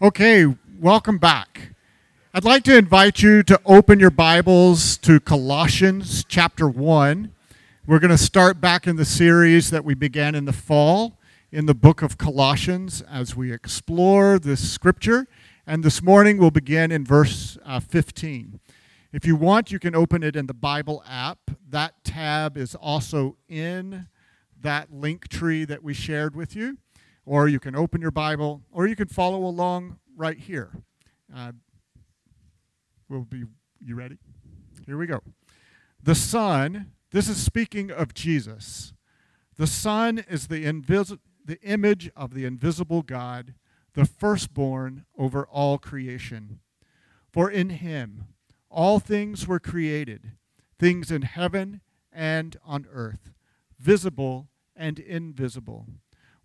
Okay, welcome back. I'd like to invite you to open your Bibles to Colossians chapter 1. We're going to start back in the series that we began in the fall in the book of Colossians as we explore this scripture. And this morning we'll begin in verse 15. If you want, you can open it in the Bible app. That tab is also in that link tree that we shared with you. Or you can open your Bible, or you can follow along right here. You ready? Here we go. The Son, this is speaking of Jesus. The Son is the image of the invisible God, the firstborn over all creation. For in him all things were created, things in heaven and on earth, visible and invisible,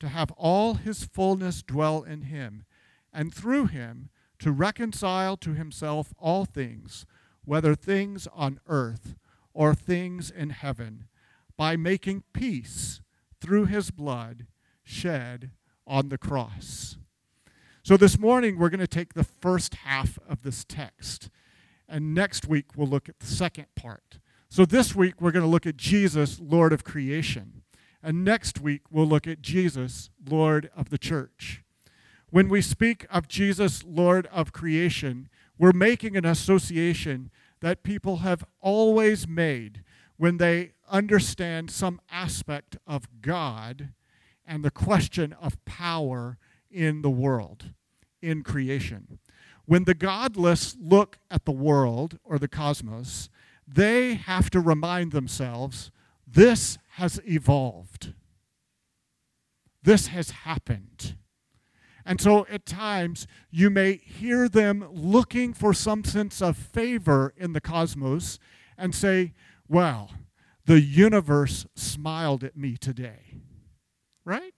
to have all his fullness dwell in him, and through him to reconcile to himself all things, whether things on earth or things in heaven, by making peace through his blood shed on the cross. So this morning, we're going to take the first half of this text, and next week, we'll look at the second part. So this week, we're going to look at Jesus, Lord of creation, and next week, we'll look at Jesus, Lord of the church. When we speak of Jesus, Lord of creation, we're making an association that people have always made when they understand some aspect of God and the question of power in the world, in creation. When the godless look at the world or the cosmos, they have to remind themselves, this has evolved. This has happened. And so at times, you may hear them looking for some sense of favor in the cosmos and say, well, the universe smiled at me today. Right?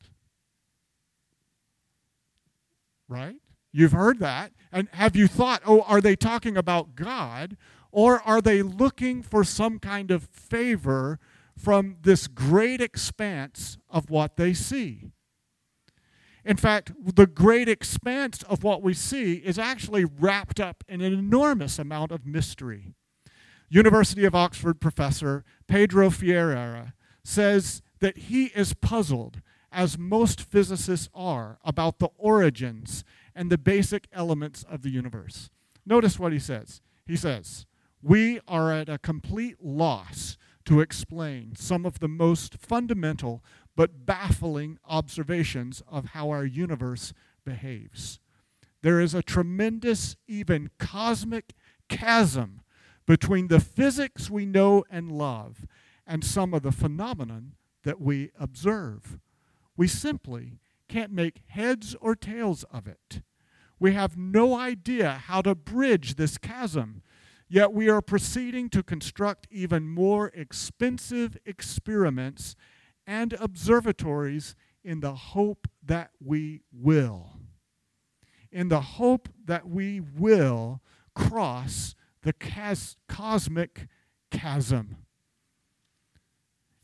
Right? You've heard that. And have you thought, oh, are they talking about God? Or are they looking for some kind of favor from this great expanse of what they see? In fact, the great expanse of what we see is actually wrapped up in an enormous amount of mystery. University of Oxford professor Pedro Fiera says that he is puzzled, as most physicists are, about the origins and the basic elements of the universe. Notice what he says. He says, we are at a complete loss to explain some of the most fundamental but baffling observations of how our universe behaves. There is a tremendous, even cosmic chasm between the physics we know and love and some of the phenomenon that we observe. We simply can't make heads or tails of it. We have no idea how to bridge this chasm, yet we are proceeding to construct even more expensive experiments and observatories in the hope that we will. In the hope that we will cross the cosmic chasm.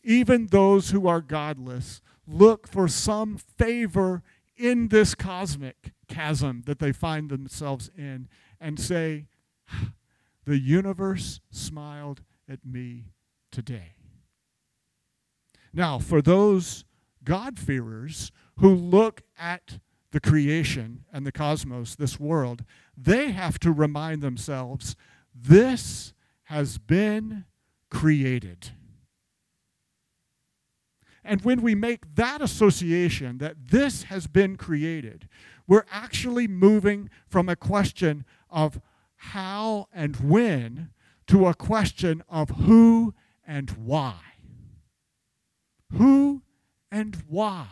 Even those who are godless look for some favor in this cosmic chasm that they find themselves in and say, the universe smiled at me today. Now, for those God-fearers who look at the creation and the cosmos, this world, they have to remind themselves, this has been created. And when we make that association that this has been created, we're actually moving from a question of how and when to a question of who and why. Who and why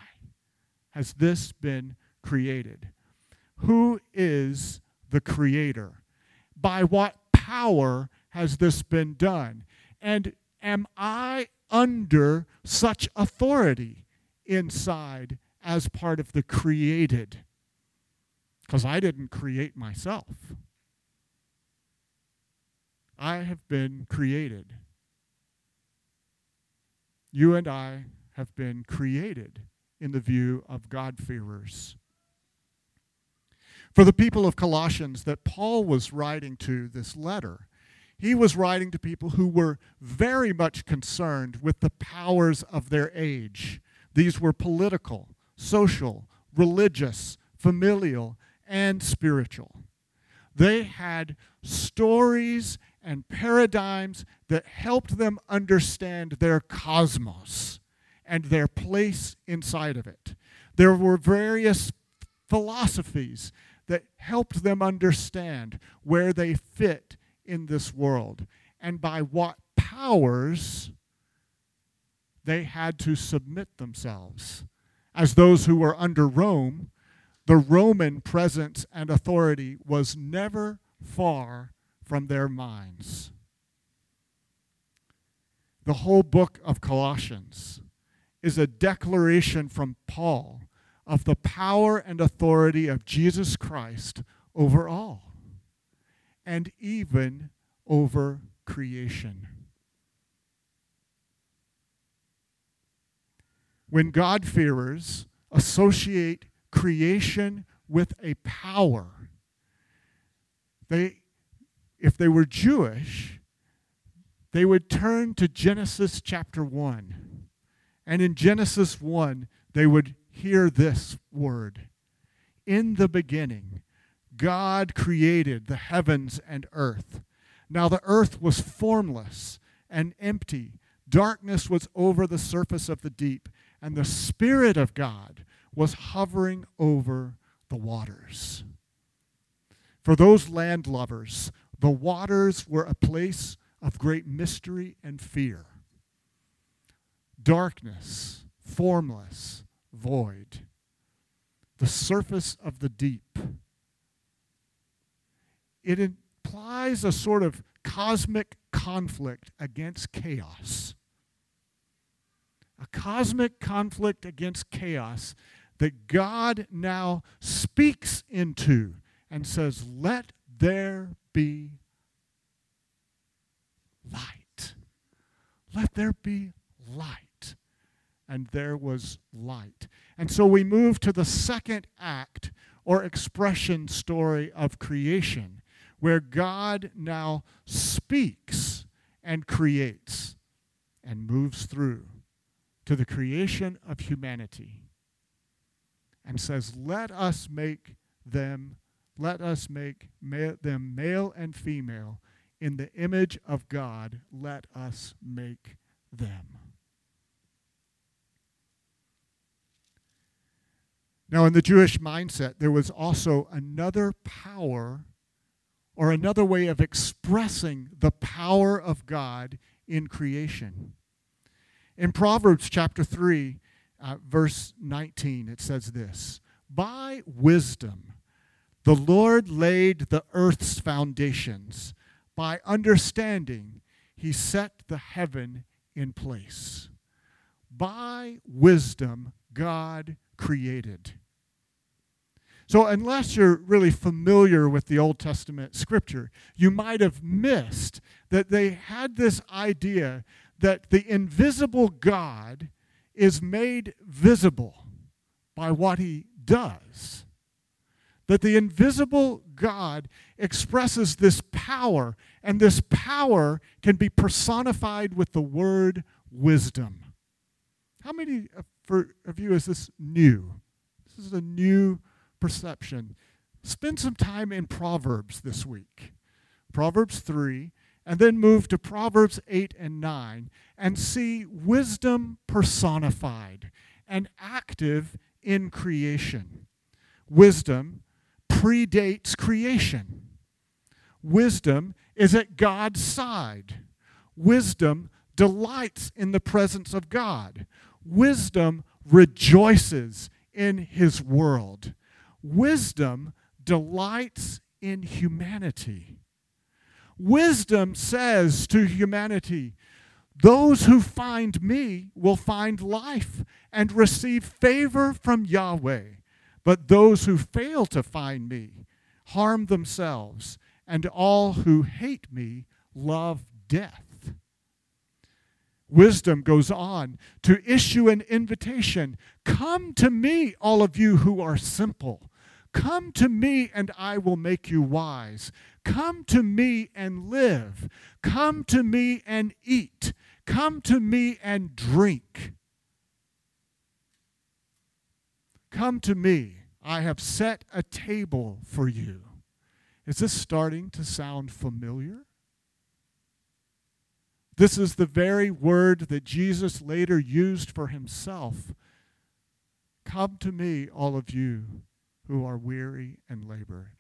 has this been created? Who is the Creator. By what power has this been done? And am I under such authority inside as part of the created? Because I didn't create myself. I have been created. You and I have been created in the view of God-fearers. For the people of Colossians that Paul was writing to this letter, he was writing to people who were very much concerned with the powers of their age. These were political, social, religious, familial, and spiritual. They had stories and paradigms that helped them understand their cosmos and their place inside of it. There were various philosophies that helped them understand where they fit in this world and by what powers they had to submit themselves. As those who were under Rome, the Roman presence and authority was never far from their minds. The whole book of Colossians is a declaration from Paul of the power and authority of Jesus Christ over all, and even over creation. When God-fearers associate creation with a power, if they were Jewish, they would turn to Genesis chapter 1. And in Genesis 1, they would hear this word. In the beginning, God created the heavens and earth. Now the earth was formless and empty. Darkness was over the surface of the deep, and the Spirit of God was hovering over the waters. For those land lovers, the waters were a place of great mystery and fear. Darkness, formless, void. The surface of the deep. It implies a sort of cosmic conflict against chaos. A cosmic conflict against chaos that God now speaks into and says, let there be light. Let there be light. And there was light. And so we move to the second act or expression story of creation, where God now speaks and creates and moves through to the creation of humanity and says, let us make them male and female in the image of God. Let us make them. Now, in the Jewish mindset, there was also another power or another way of expressing the power of God in creation. In Proverbs chapter 3, verse 19, it says this, by wisdom, the Lord laid the earth's foundations. By understanding, he set the heaven in place. By wisdom, God created. So unless you're really familiar with the Old Testament scripture, you might have missed that they had this idea that the invisible God is made visible by what he does. That the invisible God expresses this power, and this power can be personified with the word wisdom. How many of you is this new? This is a new perception. Spend some time in Proverbs this week. Proverbs 3, and then move to Proverbs 8 and 9, and see wisdom personified and active in creation. Wisdom predates creation. Wisdom is at God's side. Wisdom delights in the presence of God. Wisdom rejoices in his world. Wisdom delights in humanity. Wisdom says to humanity, those who find me will find life and receive favor from Yahweh. But those who fail to find me harm themselves, and all who hate me love death. Wisdom goes on to issue an invitation. Come to me, all of you who are simple. Come to me, and I will make you wise. Come to me and live. Come to me and eat. Come to me and drink. Come to me. I have set a table for you. Is this starting to sound familiar? This is the very word that Jesus later used for himself. Come to me, all of you who are weary and labored.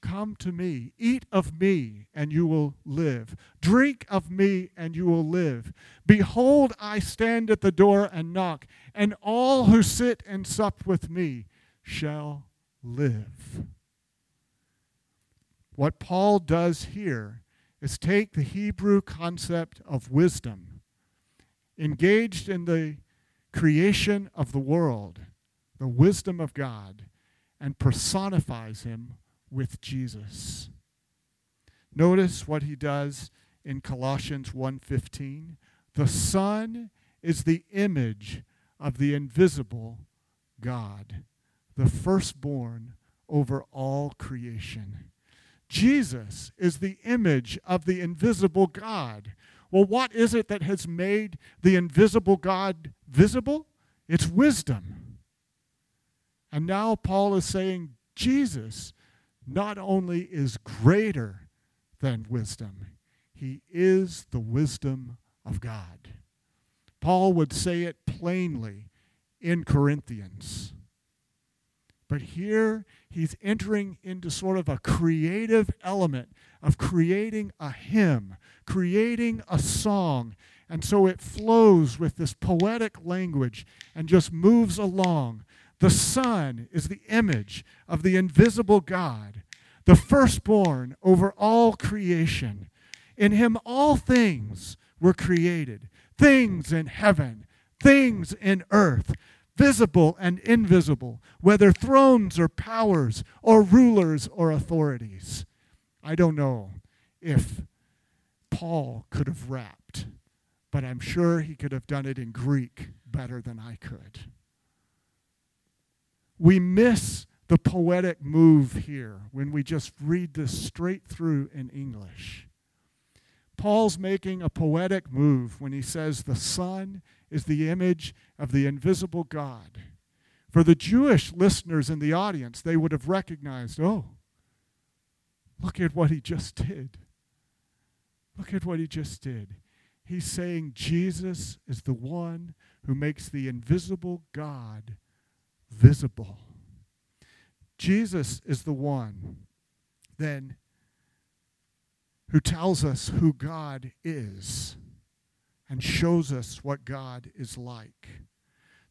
Come to me, eat of me, and you will live. Drink of me, and you will live. Behold, I stand at the door and knock, and all who sit and sup with me shall live. What Paul does here is take the Hebrew concept of wisdom, engaged in the creation of the world, the wisdom of God, and personifies him with Jesus. Notice what he does in Colossians 1:15. The Son is the image of the invisible God, the firstborn over all creation. Jesus is the image of the invisible God. Well, what is it that has made the invisible God visible? It's wisdom. And now Paul is saying Jesus not only is greater than wisdom, he is the wisdom of God. Paul would say it plainly in Corinthians. But here he's entering into sort of a creative element of creating a hymn, creating a song. And so it flows with this poetic language and just moves along. The Son is the image of the invisible God, the firstborn over all creation. In him all things were created, things in heaven, things in earth, visible and invisible, whether thrones or powers or rulers or authorities. I don't know if Paul could have rapped, but I'm sure he could have done it in Greek better than I could. We miss the poetic move here when we just read this straight through in English. Paul's making a poetic move when he says the Son is the image of the invisible God. For the Jewish listeners in the audience, they would have recognized, oh, look at what he just did. Look at what he just did. He's saying Jesus is the one who makes the invisible God visible. Jesus is the one, then, who tells us who God is and shows us what God is like.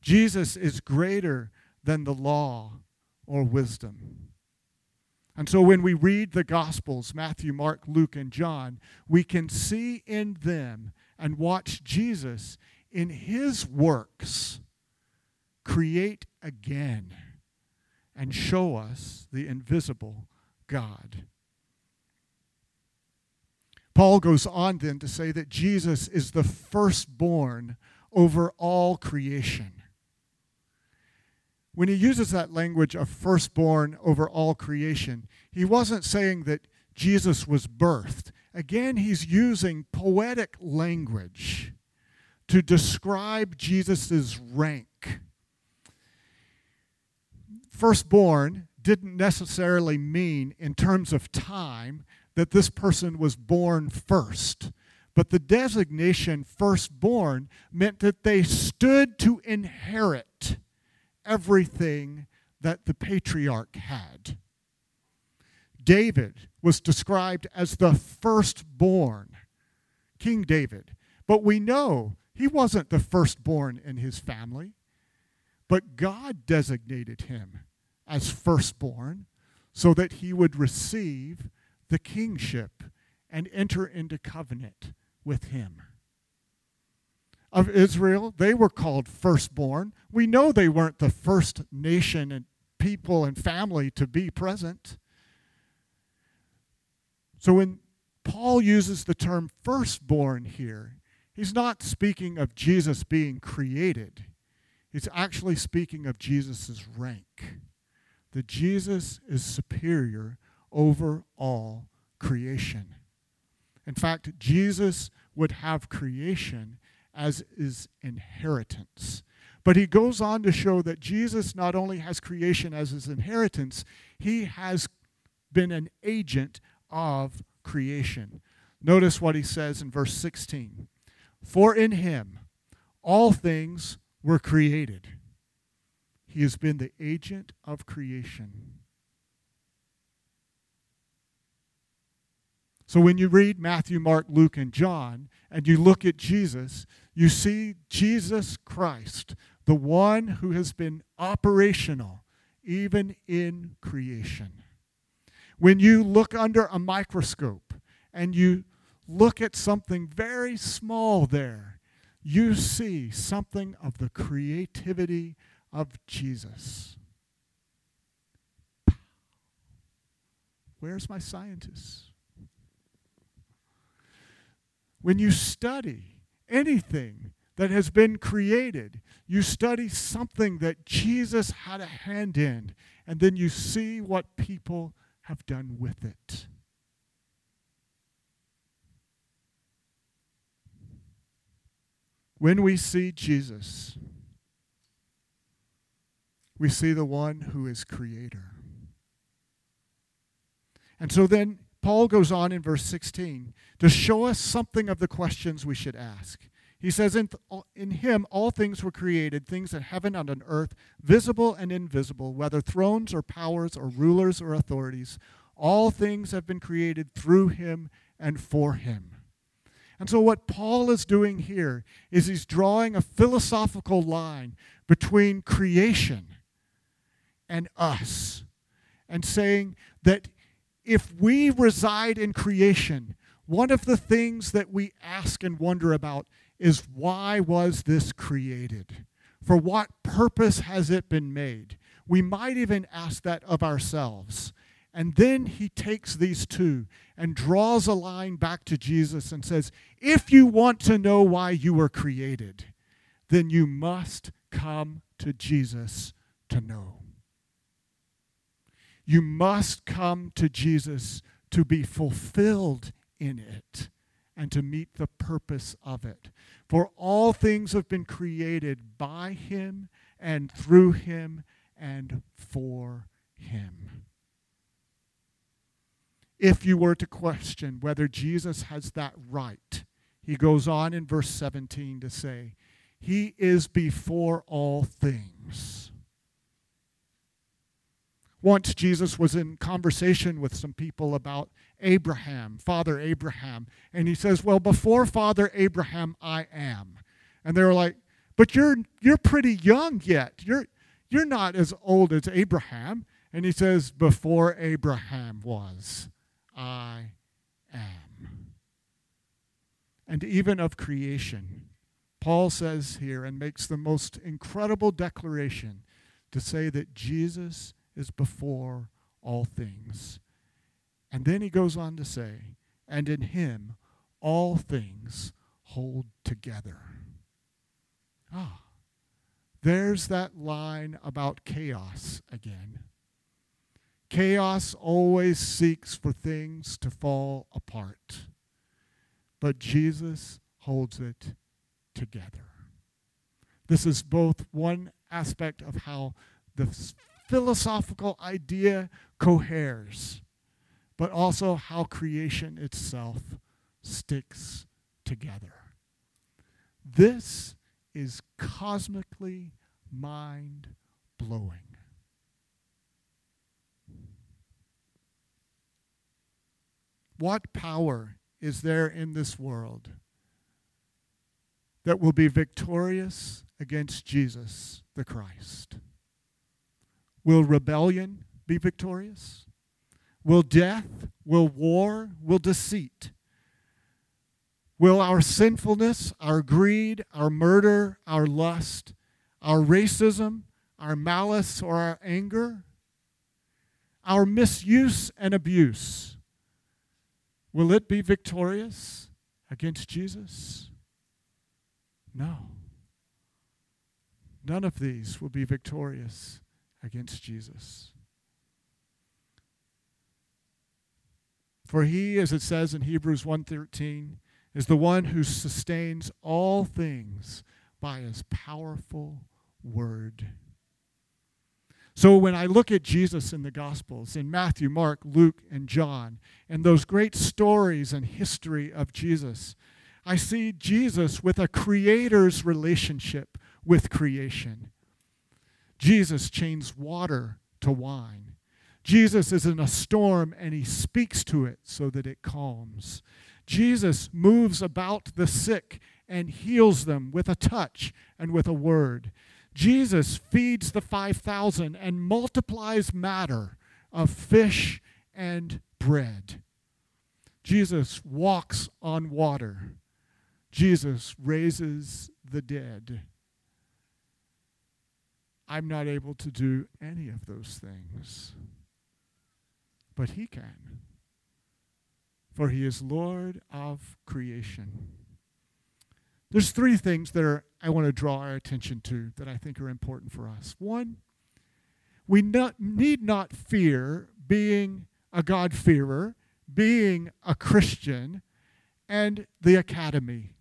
Jesus is greater than the law or wisdom. And so when we read the Gospels, Matthew, Mark, Luke, and John, we can see in them and watch Jesus in his works create again and show us the invisible God. Paul goes on then to say that Jesus is the firstborn over all creation. When he uses that language of firstborn over all creation, he wasn't saying that Jesus was birthed. Again, he's using poetic language to describe Jesus' rank. Firstborn didn't necessarily mean in terms of time that this person was born first. But the designation firstborn meant that they stood to inherit everything that the patriarch had. David was described as the firstborn, King David. But we know he wasn't the firstborn in his family, but God designated him as firstborn so that he would receive the kingship and enter into covenant with him. Of Israel, they were called firstborn. We know they weren't the first nation and people and family to be present. So when Paul uses the term firstborn here, he's not speaking of Jesus being created. He's actually speaking of Jesus' rank, that Jesus is superior over all creation. In fact, Jesus would have creation as his inheritance. But he goes on to show that Jesus not only has creation as his inheritance, he has been an agent of creation. Notice what he says in verse 16. For in him all things were created. He has been the agent of creation. So when you read Matthew, Mark, Luke, and John, and you look at Jesus, you see Jesus Christ, the one who has been operational even in creation. When you look under a microscope and you look at something very small there, you see something of the creativity of Jesus. Where's my scientist? When you study anything that has been created, you study something that Jesus had a hand in, and then you see what people have done with it. When we see Jesus, we see the one who is creator. And so then Paul goes on in verse 16 to show us something of the questions we should ask. He says, in him all things were created, things in heaven and on earth, visible and invisible, whether thrones or powers or rulers or authorities. All things have been created through him and for him. And so what Paul is doing here is he's drawing a philosophical line between creation and us, and saying that if we reside in creation, one of the things that we ask and wonder about is, why was this created? For what purpose has it been made? We might even ask that of ourselves. And then he takes these two and draws a line back to Jesus and says, if you want to know why you were created, then you must come to Jesus to know. You must come to Jesus to be fulfilled in it and to meet the purpose of it. For all things have been created by him and through him and for him. If you were to question whether Jesus has that right, he goes on in verse 17 to say, he is before all things. Once Jesus was in conversation with some people about Abraham, Father Abraham, and he says, well, before Father Abraham, I am. And they were like, but you're pretty young yet. You're not as old as Abraham. And he says, before Abraham was, I am. And even of creation, Paul says here and makes the most incredible declaration to say that Jesus is before all things. And then he goes on to say, and in him all things hold together. Ah, there's that line about chaos again. Chaos always seeks for things to fall apart, but Jesus holds it together. This is both one aspect of how the philosophical idea coheres, but also how creation itself sticks together. This is cosmically mind-blowing. What power is there in this world that will be victorious against Jesus the Christ? Will rebellion be victorious? Will death, will war, will deceit, will our sinfulness, our greed, our murder, our lust, our racism, our malice or our anger, our misuse and abuse, will it be victorious against Jesus? No. None of these will be victorious against Jesus. For he, as it says in Hebrews 1:13, is the one who sustains all things by his powerful word. So when I look at Jesus in the Gospels, in Matthew, Mark, Luke, and John, and those great stories and history of Jesus, I see Jesus with a creator's relationship with creation. Jesus changes water to wine. Jesus is in a storm and he speaks to it so that it calms. Jesus moves about the sick and heals them with a touch and with a word. Jesus feeds the 5,000 and multiplies matter of fish and bread. Jesus walks on water. Jesus raises the dead. I'm not able to do any of those things, but he can, for he is Lord of creation. There's three things that I want to draw our attention to that I think are important for us. One, we need not fear being a God-fearer, being a Christian, and the academy.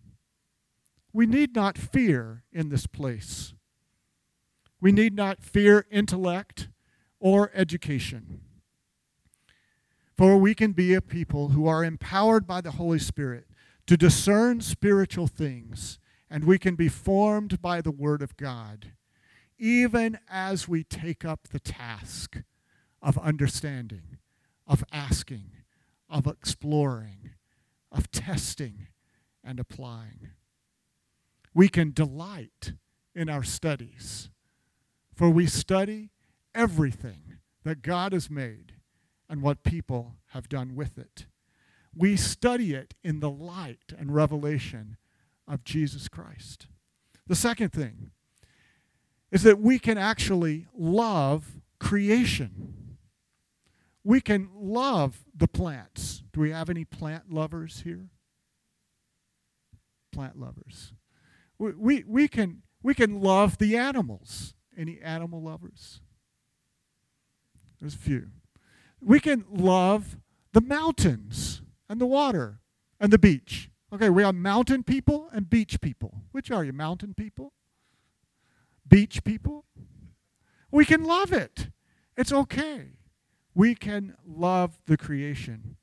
We need not fear in this place. We need not fear intellect or education. For we can be a people who are empowered by the Holy Spirit to discern spiritual things, and we can be formed by the Word of God, even as we take up the task of understanding, of asking, of exploring, of testing, and applying. We can delight in our studies, for we study everything that God has made and what people have done with it. We study it in the light and revelation of Jesus Christ. The second thing is that we can actually love creation. We can love the plants. Do we have any plant lovers here? Plant lovers. We can love the animals. Any animal lovers? There's a few. We can love the mountains and the water and the beach. Okay, we are mountain people and beach people. Which are you, mountain people? Beach people? We can love it. It's okay. We can love the creation.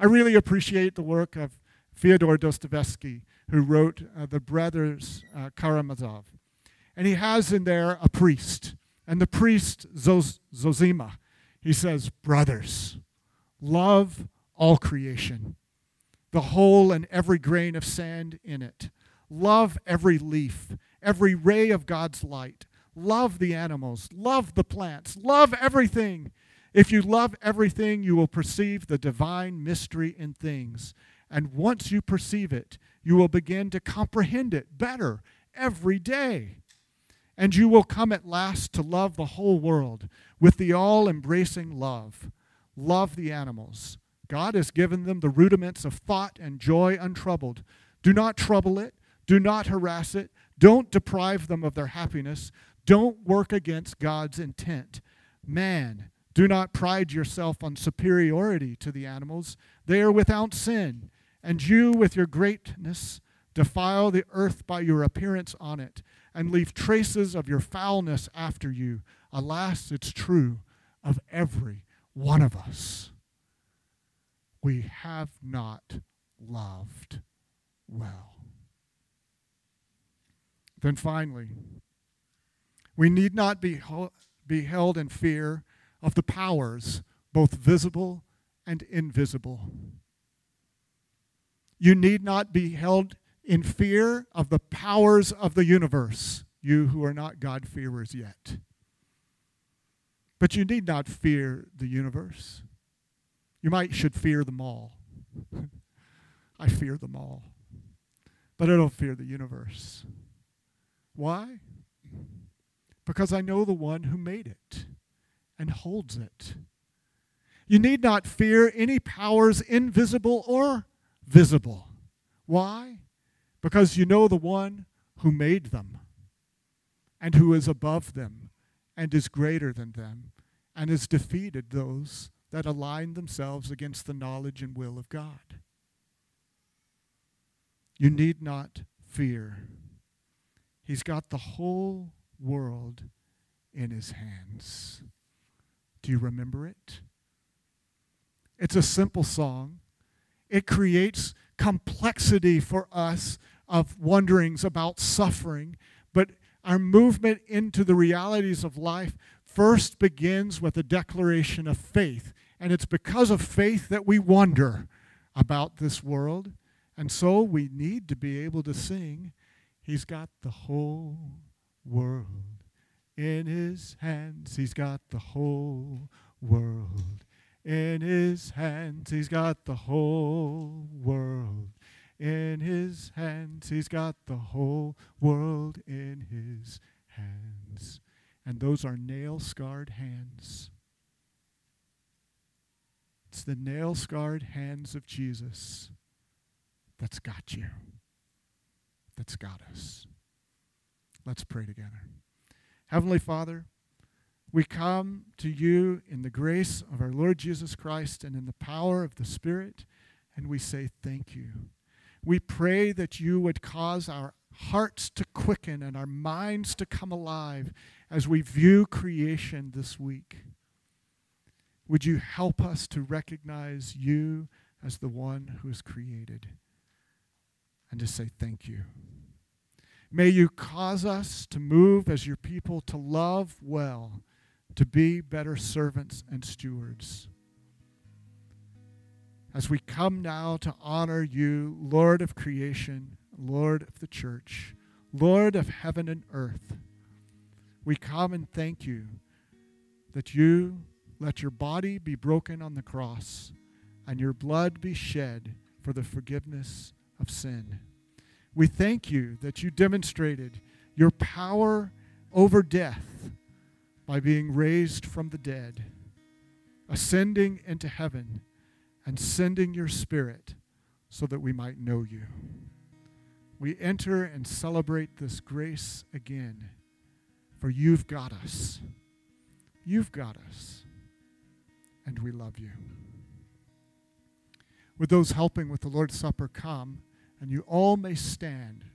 I really appreciate the work of Fyodor Dostoevsky, who wrote the brothers Karamazov. And he has in there a priest. And the priest, Zosima, he says, brothers, love all creation, the whole and every grain of sand in it. Love every leaf, every ray of God's light. Love the animals. Love the plants. Love everything. If you love everything, you will perceive the divine mystery in things. And once you perceive it, you will begin to comprehend it better every day. And you will come at last to love the whole world with the all-embracing love. Love the animals. God has given them the rudiments of thought and joy untroubled. Do not trouble it. Do not harass it. Don't deprive them of their happiness. Don't work against God's intent. Man, do not pride yourself on superiority to the animals. They are without sin, and you, with your greatness, defile the earth by your appearance on it, and leave traces of your foulness after you. Alas, it's true of every one of us. We have not loved well. Then finally, we need not be held in fear of the powers, both visible and invisible. You need not be held in fear of the powers of the universe, you who are not God-fearers yet. But you need not fear the universe. You might should fear them all. I fear them all. But I don't fear the universe. Why? Because I know the one who made it and holds it. You need not fear any powers invisible or visible. Why? Because you know the one who made them and who is above them and is greater than them and has defeated those that align themselves against the knowledge and will of God. You need not fear. He's got the whole world in his hands. Do you remember it? It's a simple song. It creates complexity for us of wonderings about suffering, but our movement into the realities of life first begins with a declaration of faith, and it's because of faith that we wonder about this world, and so we need to be able to sing, He's got the whole world in His hands. He's got the whole world in His hands. He's got the whole world in His hands. He's got the whole world in His hands. And those are nail-scarred hands. It's the nail-scarred hands of Jesus that's got you. That's got us. Let's pray together. Heavenly Father, we come to you in the grace of our Lord Jesus Christ and in the power of the Spirit, and we say thank you. We pray that you would cause our hearts to quicken and our minds to come alive as we view creation this week. Would you help us to recognize you as the one who has created and to say thank you. May you cause us to move as your people, to love well, to be better servants and stewards. As we come now to honor you, Lord of creation, Lord of the church, Lord of heaven and earth, we come and thank you that you let your body be broken on the cross and your blood be shed for the forgiveness of sin. We thank you that you demonstrated your power over death by being raised from the dead, ascending into heaven, and sending your Spirit so that we might know you. We enter and celebrate this grace again, for you've got us. You've got us, and we love you. Would those helping with the Lord's Supper come, and you all may stand